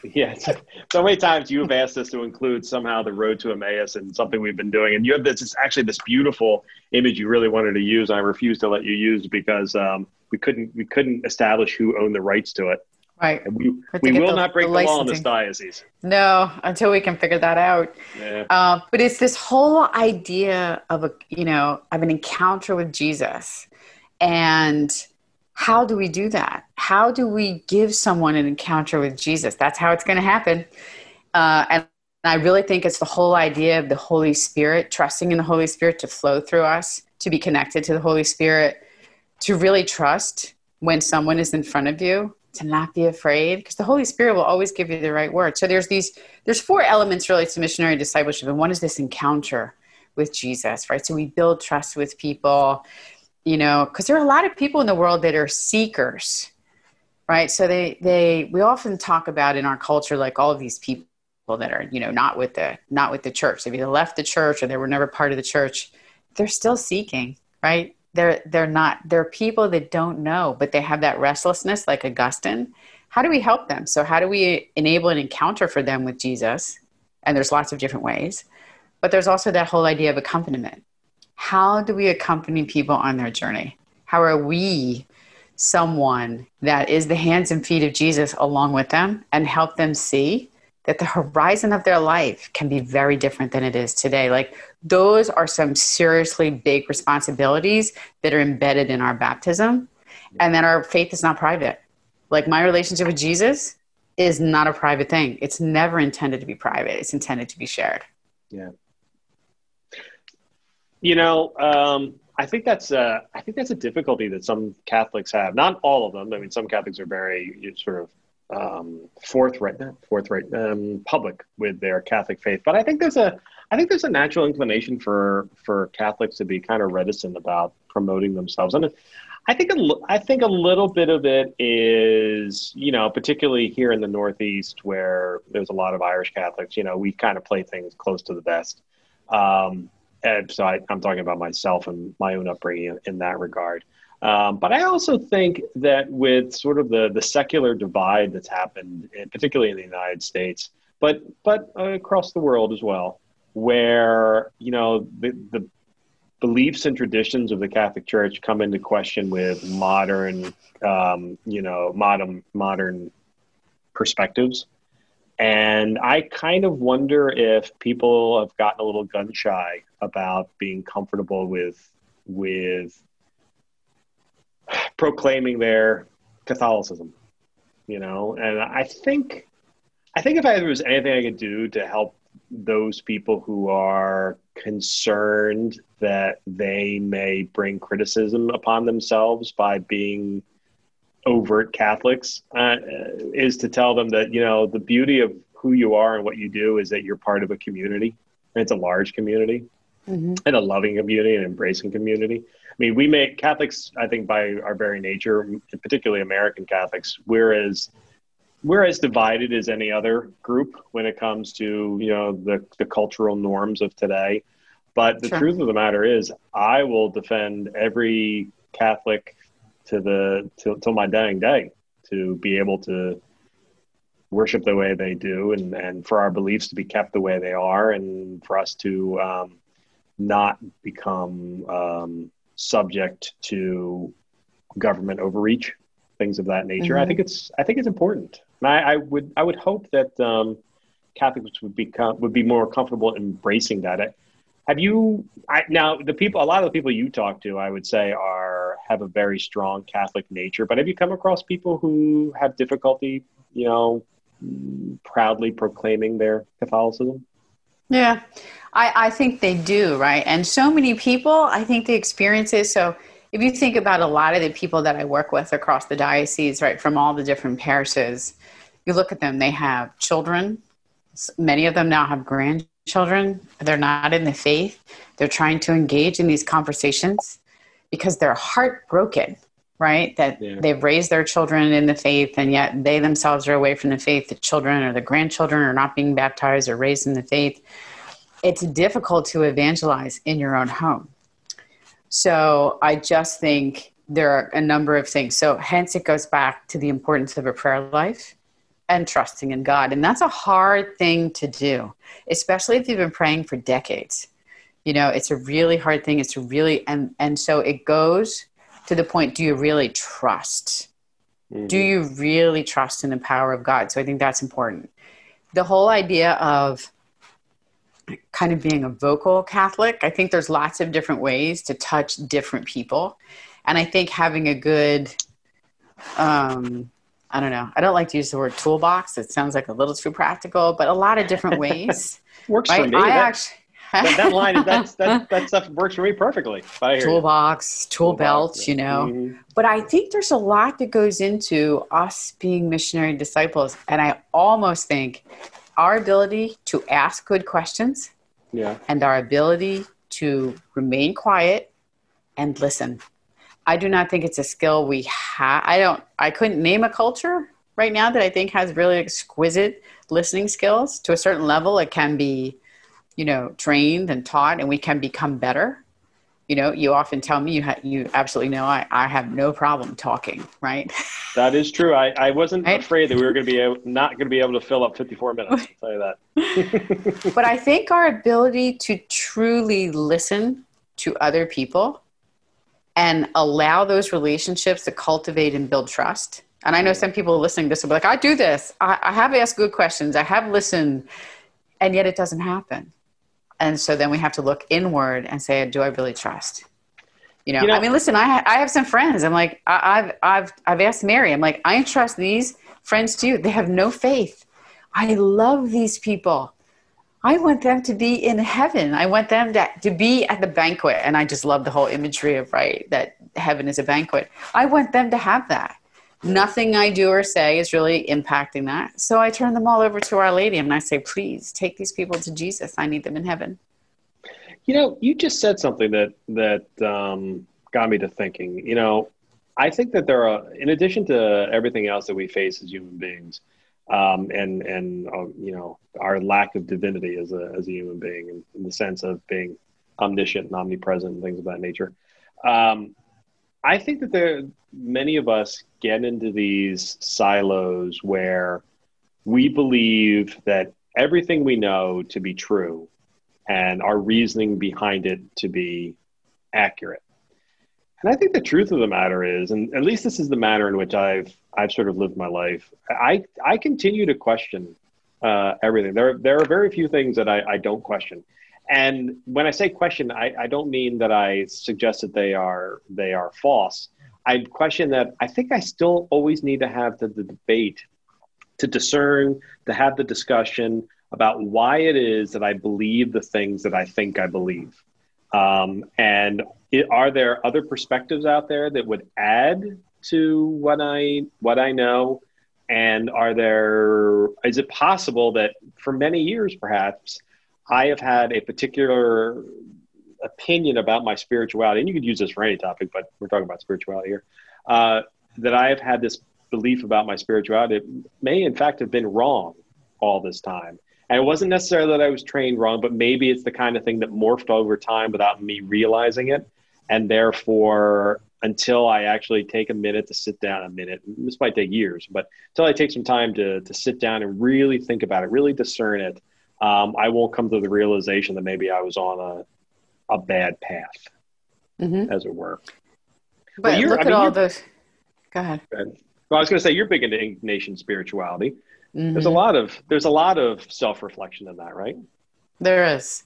yeah, so, so many times you've asked us to include somehow the road to Emmaus and something we've been doing. And you have this, it's actually this beautiful image you really wanted to use. I refused to let you use because um, we couldn't, we couldn't establish who owned the rights to it. Right. And we we will the, not break the, the law in this diocese. No, until we can figure that out. Yeah. Uh, but it's this whole idea of a, you know, of an encounter with Jesus. And how do we do that? How do we give someone an encounter with Jesus? That's how it's going to happen. Uh, and I really think it's the whole idea of the Holy Spirit, trusting in the Holy Spirit to flow through us, to be connected to the Holy Spirit, to really trust when someone is in front of you, to not be afraid, because the Holy Spirit will always give you the right word. So there's these, there's four elements really to missionary discipleship. And one is this encounter with Jesus, right? So we build trust with people, you know, because there are a lot of people in the world that are seekers, right? So they, they, we often talk about in our culture, like all of these people that are, you know, not with the, not with the church. They've either left the church or they were never part of the church. They're still seeking, right? They're, they're not, they're people that don't know, but they have that restlessness like Augustine. How do we help them? So how do we enable an encounter for them with Jesus? And there's lots of different ways, but there's also that whole idea of accompaniment. How do we accompany people on their journey? How are we someone that is the hands and feet of Jesus along with them and help them see that the horizon of their life can be very different than it is today? Like, those are some seriously big responsibilities that are embedded in our baptism, and that our faith is not private. Like, my relationship with Jesus is not a private thing. It's never intended to be private. It's intended to be shared. Yeah. You know, um, I think that's uh, I think that's a difficulty that some Catholics have. Not all of them. I mean, some Catholics are very sort of um, forthright, forthright, um, public with their Catholic faith. But I think there's a, I think there's a natural inclination for, for Catholics to be kind of reticent about promoting themselves. And I think, a, I think a little bit of it is, you know, particularly here in the Northeast where there's a lot of Irish Catholics, you know, we kind of play things close to the vest. Um, and so I, I'm talking about myself and my own upbringing in, in that regard. Um, but I also think that with sort of the, the secular divide that's happened, in, particularly in the United States, but but uh, across the world as well, where, you know, the, the beliefs and traditions of the Catholic Church come into question with modern, um, you know, modern modern perspectives. And I kind of wonder if people have gotten a little gun shy about being comfortable with with. proclaiming their Catholicism, you know? And I think, I think if I, there was anything I could do to help those people who are concerned that they may bring criticism upon themselves by being overt Catholics, uh, is to tell them that, you know, the beauty of who you are and what you do is that you're part of a community, and it's a large community, mm-hmm. and a loving community and embracing community. I mean, we make Catholics, I think, by our very nature, particularly American Catholics, we're as, we're as divided as any other group when it comes to, you know, the, the cultural norms of today. But the sure. truth of the matter is, I will defend every Catholic to the till, till my dying day to be able to worship the way they do, and, and for our beliefs to be kept the way they are, and for us to um, not become... Um, subject to government overreach, things of that nature. Mm-hmm. I think it's, I think it's important. And I, I would, I would hope that um, Catholics would become, would be more comfortable embracing that. I, have you, I, now the people, a lot of the people you talk to, I would say are, have a very strong Catholic nature, but have you come across people who have difficulty you know, proudly proclaiming their Catholicism? Yeah, I, I think they do, right? And so many people, I think the experiences, so if you think about a lot of the people that I work with across the diocese, right, from all the different parishes, you look at them, they have children. Many of them now have grandchildren. They're not in the faith. They're trying to engage in these conversations because they're heartbroken, right? That yeah. they've raised their children in the faith, and yet they themselves are away from the faith. The children or the grandchildren are not being baptized or raised in the faith. It's difficult to evangelize in your own home. So I just think there are a number of things. So hence it goes back to the importance of a prayer life and trusting in God. And that's a hard thing to do, especially if you've been praying for decades. You know, it's a really hard thing. It's a really, and, and so it goes to the point, do you really trust? Mm-hmm. Do you really trust in the power of God? So I think that's important. The whole idea of kind of being a vocal Catholic, I think there's lots of different ways to touch different people. And I think having a good, um, I don't know, I don't like to use the word toolbox. It sounds like a little too practical, but a lot of different ways. Works right? for me. I actually... that, that line, that's, that, that stuff works for me perfectly. Toolbox, tool Toolbox, belt, yeah. you know. Mm-hmm. But I think there's a lot that goes into us being missionary disciples. And I almost think our ability to ask good questions yeah. and our ability to remain quiet and listen. I do not think it's a skill we have. I don't, I couldn't name a culture right now that I think has really exquisite listening skills. To a certain level, it can be, you know, trained and taught, and we can become better. You know, you often tell me you ha- you absolutely know I, I have no problem talking, right? That is true. I, I wasn't right? afraid that we were going to be able, not going to be able to fill up fifty-four minutes. I'll tell you that. But I think our ability to truly listen to other people and allow those relationships to cultivate and build trust. And I know some people listening to this will be like, I do this. I, I have asked good questions. I have listened. And yet it doesn't happen. And so then we have to look inward and say, do I really trust? You know, you know I mean, listen, I ha- I have some friends. I'm like, I- I've I've I've asked Mary. I'm like, I entrust these friends to you. They have no faith. I love these people. I want them to be in heaven. I want them to, to be at the banquet. And I just love the whole imagery of, right, that heaven is a banquet. I want them to have that. Nothing I do or say is really impacting that. So I turn them all over to Our Lady and I say, please take these people to Jesus. I need them in heaven. You know, you just said something that, that um, got me to thinking. You know, I think that there are, in addition to everything else that we face as human beings, um, and, and uh, you know, our lack of divinity as a, as a human being, in, in the sense of being omniscient and omnipresent and things of that nature, um, I think that there, many of us get into these silos where we believe that everything we know to be true and our reasoning behind it to be accurate. And I think the truth of the matter is, and at least this is the manner in which I've I've sort of lived my life, I, I continue to question uh, everything. There, there are very few things that I, I don't question. And when I say question, I, I don't mean that I suggest that they are they are false. I question that I think I still always need to have the, the debate, to discern, to have the discussion about why it is that I believe the things that I think I believe. Um, and it, are there other perspectives out there that would add to what I what I know? And are there is it possible that for many years, perhaps, I have had a particular opinion about my spirituality, and you could use this for any topic, but we're talking about spirituality here, uh, that I have had this belief about my spirituality. It may, in fact, have been wrong all this time. And it wasn't necessarily that I was trained wrong, but maybe it's the kind of thing that morphed over time without me realizing it. And therefore, until I actually take a minute to sit down a minute, this might take years, but until I take some time to, to sit down and really think about it, really discern it, Um, I won't come to the realization that maybe I was on a, a bad path, mm-hmm. as it were. But well, look I at mean, all those. Go ahead. Well, I was going to say you're big into Ignatian spirituality. Mm-hmm. There's a lot of there's a lot of self-reflection in that, right? There is.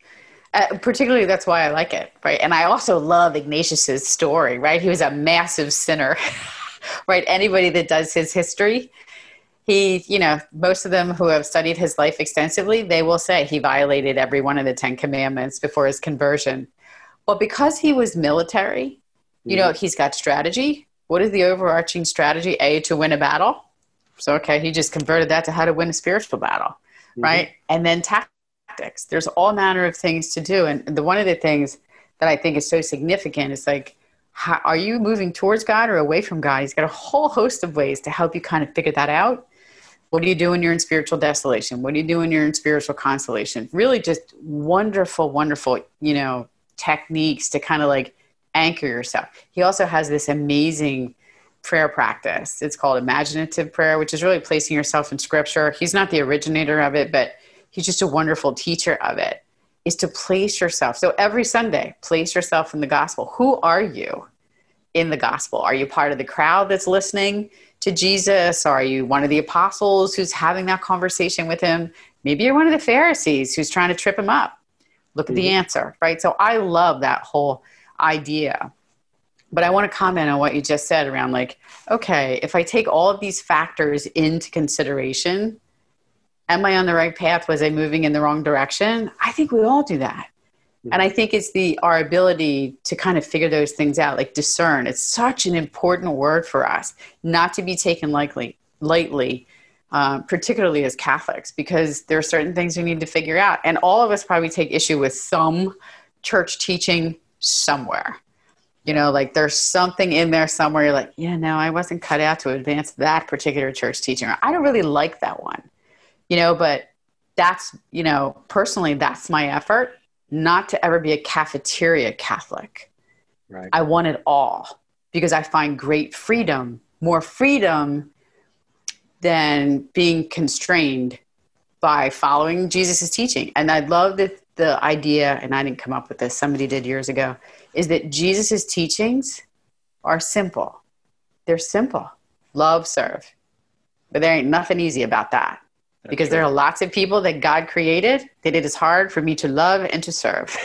Uh, particularly, that's why I like it, right? And I also love Ignatius's story, right? He was a massive sinner, right? Anybody that does his history. he, you know, most of them who have studied his life extensively, they will say he violated every one of the Ten Commandments before his conversion. Well, because he was military, you know, he's got strategy. What is the overarching strategy? A, to win a battle. So, okay, he just converted that to how to win a spiritual battle, mm-hmm. right? And then tactics. There's all manner of things to do. And the one of the things that I think is so significant is like, how, are you moving towards God or away from God? He's got a whole host of ways to help you kind of figure that out. What do you do when you're in spiritual desolation? What do you do when you're in spiritual consolation? Really just wonderful, wonderful, you know, techniques to kind of like anchor yourself. He also has this amazing prayer practice. It's called imaginative prayer, which is really placing yourself in scripture. He's not the originator of it, but he's just a wonderful teacher of it, is to place yourself. So every Sunday, place yourself in the gospel. Who are you in the gospel? Are you part of the crowd that's listening to Jesus? Are you one of the apostles who's having that conversation with him? Maybe you're one of the Pharisees who's trying to trip him up. Look at the answer, right? So I love that whole idea. But I want to comment on what you just said around like, okay, if I take all of these factors into consideration, am I on the right path? Was I moving in the wrong direction? I think we all do that. Mm-hmm. And I think it's the, our ability to kind of figure those things out, like discern. It's such an important word for us, not to be taken lightly, lightly, um, particularly as Catholics, because there are certain things we need to figure out. And all of us probably take issue with some church teaching somewhere. You know, like there's something in there somewhere. You're like, yeah, no, I wasn't cut out to advance that particular church teaching. I don't really like that one, you know, but that's, you know, personally, that's my effort not to ever be a cafeteria Catholic. Right. I want it all because I find great freedom, more freedom than being constrained by following Jesus's teaching. And I love that the idea, and I didn't come up with this, somebody did years ago, is that Jesus's teachings are simple. They're simple. Love, serve. But there ain't nothing easy about that. That's because true. There are lots of people that God created that it is hard for me to love and to serve.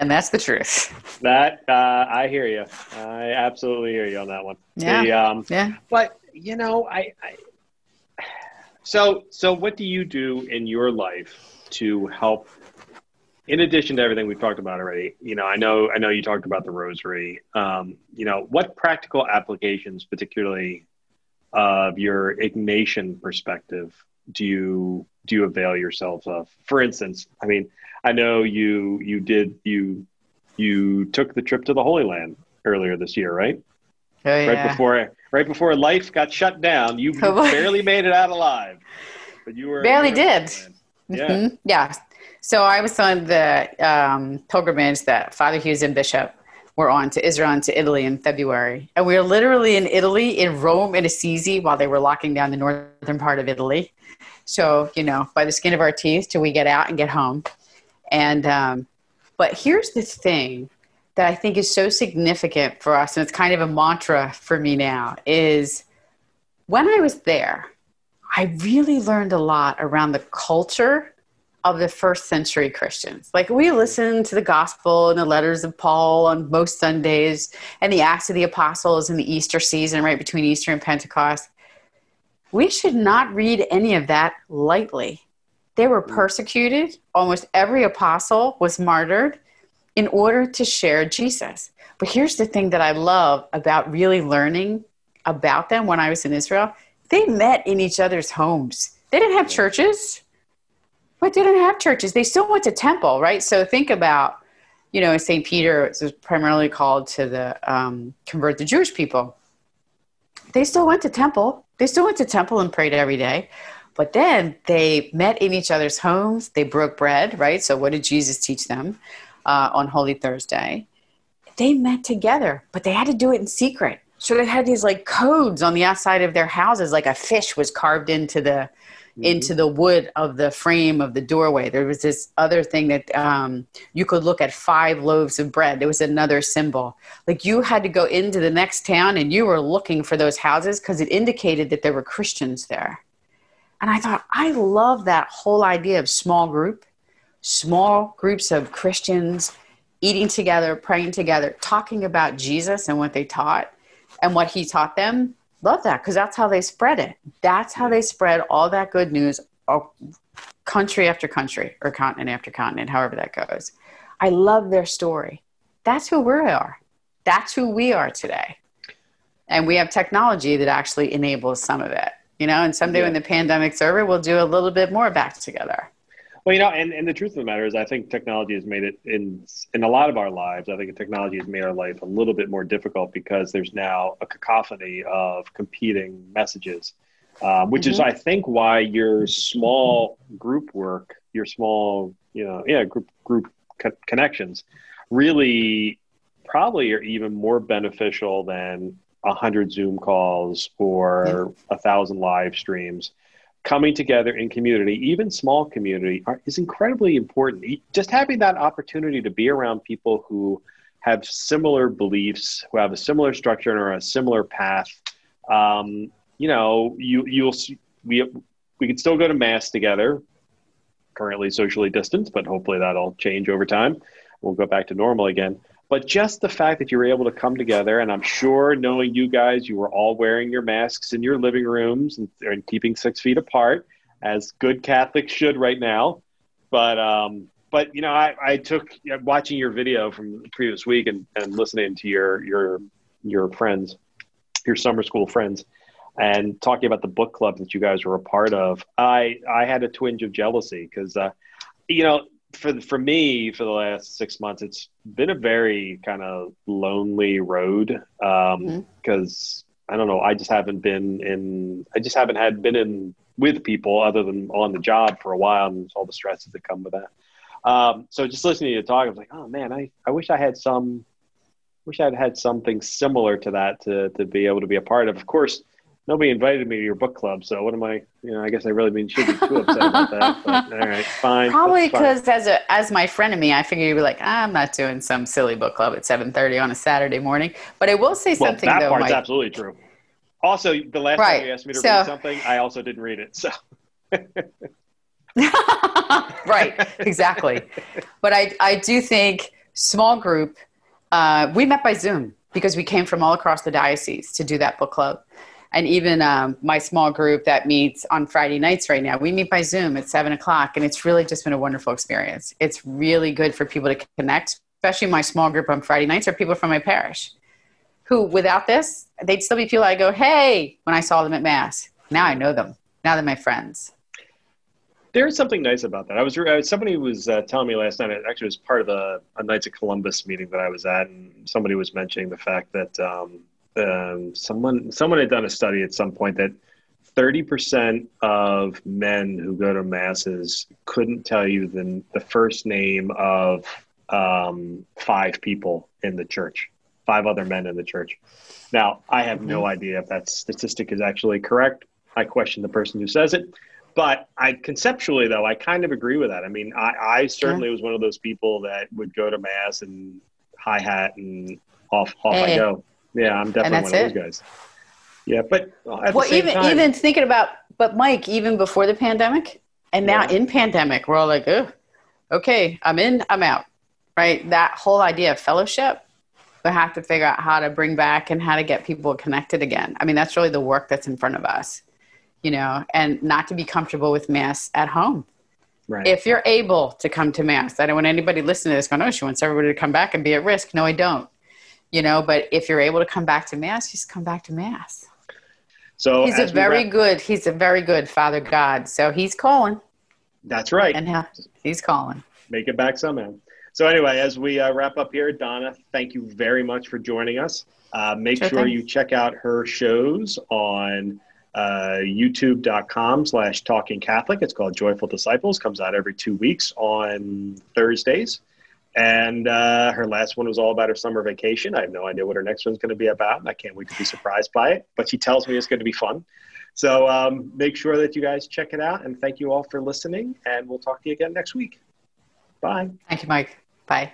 And that's the truth. That, uh, I hear you. I absolutely hear you on that one. Yeah. The, um, yeah. But, you know, I, I so, so what do you do in your life to help, in addition to everything we've talked about already? You know, I know, I know you talked about the rosary. Um, you know, what practical applications, particularly of your Ignatian perspective, do you do you avail yourself of? For instance, I mean, I know you you did you you took the trip to the Holy Land earlier this year, right? Oh, yeah. Right before right before life got shut down, you oh, barely made it out alive, but you were barely did. Yeah. Mm-hmm. Yeah. So I was on the um, pilgrimage that Father Hughes and Bishop were on to Israel and to Italy in February. And we were literally in Italy, in Rome, in Assisi, while they were locking down the northern part of Italy. So, you know, by the skin of our teeth till we get out and get home. And, um, but here's the thing that I think is so significant for us, and it's kind of a mantra for me now, is when I was there, I really learned a lot around the culture of the first century Christians. Like we listen to the gospel and the letters of Paul on most Sundays and the Acts of the Apostles in the Easter season, right between Easter and Pentecost. We should not read any of that lightly. They were persecuted. Almost every apostle was martyred in order to share Jesus. But here's the thing that I love about really learning about them when I was in Israel. They met in each other's homes. They didn't have churches. But they didn't have churches. They still went to temple, right? So think about, you know, Saint Peter was primarily called to the um, convert the Jewish people. They still went to temple. They still went to temple and prayed every day. But then they met in each other's homes. They broke bread, right? So what did Jesus teach them uh, on Holy Thursday? They met together, but they had to do it in secret. So they had these like codes on the outside of their houses, like a fish was carved into the into the wood of the frame of the doorway. There was this other thing that um, you could look at five loaves of bread. There was another symbol. Like you had to go into the next town and you were looking for those houses because it indicated that there were Christians there. And I thought, I love that whole idea of small group, small groups of Christians eating together, praying together, talking about Jesus and what they taught and what he taught them. Love that, because that's how they spread it. That's how they spread all that good news, country after country or continent after continent, however that goes. I love their story. That's who we are. That's who we are today. And we have technology that actually enables some of it, you know, and someday yeah. when the pandemic's over, we'll do a little bit more back together. Well, you know, and, and the truth of the matter is, I think technology has made it in in a lot of our lives. I think technology has made our life a little bit more difficult because there's now a cacophony of competing messages, um, which mm-hmm. is, I think, why your small group work, your small, you know, yeah, group group co- connections really probably are even more beneficial than a hundred Zoom calls or a thousand live streams. Coming together in community, even small community, are, is incredibly important. Just having that opportunity to be around people who have similar beliefs, who have a similar structure or a similar path. Um, you know, you you'll we we can still go to mass together. Currently socially distanced, but hopefully that'll change over time. We'll go back to normal again. But just the fact that you were able to come together, and I'm sure knowing you guys, you were all wearing your masks in your living rooms and, and keeping six feet apart, as good Catholics should right now. But, um, but you know, I, I took you know, watching your video from the previous week and, and listening to your, your, your friends, your summer school friends, and talking about the book club that you guys were a part of. I, I had a twinge of jealousy because, uh, you know, For for me, for the last six months, it's been a very kind of lonely road because um, mm-hmm. I don't know. I just haven't been in. I just haven't had been in with people other than on the job for a while, and all the stresses that come with that. Um, so just listening to you talk, I was like, oh man, I, I wish I had some. Wish I'd had something similar to that to to be able to be a part of. Of course, nobody invited me to your book club, so what am I, you know, I guess I really mean, should be too upset about that, but all right, fine. Probably because as a as my frenemy, I figured you'd be like, ah, I'm not doing some silly book club at seven thirty on a Saturday morning. But I will say well, something, that though. That part's my... absolutely true. Also, the last right. time you asked me to so... read something, I also didn't read it, so. Right, exactly. But I, I do think small group, uh, we met by Zoom because we came from all across the diocese to do that book club. And even um, my small group that meets on Friday nights right now, we meet by Zoom at seven o'clock, and it's really just been a wonderful experience. It's really good for people to connect, especially my small group on Friday nights are people from my parish who, without this, they'd still be people I go, hey, when I saw them at Mass. Now I know them. Now they're my friends. There's something nice about that. I was, I was somebody was uh, telling me last night, it actually was part of the a Knights of Columbus meeting that I was at, and somebody was mentioning the fact that um, – Um, someone someone had done a study at some point that thirty percent of men who go to masses couldn't tell you the, the first name of um, five people in the church, five other men in the church. Now, I have no idea if that statistic is actually correct. I question the person who says it. But I conceptually, though, I kind of agree with that. I mean, I, I certainly yeah. was one of those people that would go to Mass and hi-hat and off, off hey. I go. Yeah, I'm definitely one of those guys. Yeah, but at the same time, even thinking about, but Mike, even before the pandemic and now in pandemic, we're all like, oh, okay, I'm in, I'm out, right? That whole idea of fellowship, we have to figure out how to bring back and how to get people connected again. I mean, that's really the work that's in front of us, you know, and not to be comfortable with Mass at home. Right. If you're able to come to Mass, I don't want anybody listening to this going, oh, she wants everybody to come back and be at risk. No, I don't. You know, but if you're able to come back to Mass, just come back to Mass. So he's a very wrap- good, he's a very good Father God. So he's calling. That's right. And ha- he's calling. Make it back somehow. So anyway, as we uh, wrap up here, Donna, thank you very much for joining us. Uh, make sure, sure you check out her shows on uh, youtube.com slash Talking Catholic. It's called Joyful Disciples. Comes out every two weeks on Thursdays. And uh, her last one was all about her summer vacation. I have no idea what her next one's going to be about, and I can't wait to be surprised by it. But she tells me it's going to be fun. So um, make sure that you guys check it out. And thank you all for listening. And we'll talk to you again next week. Bye. Thank you, Mike. Bye.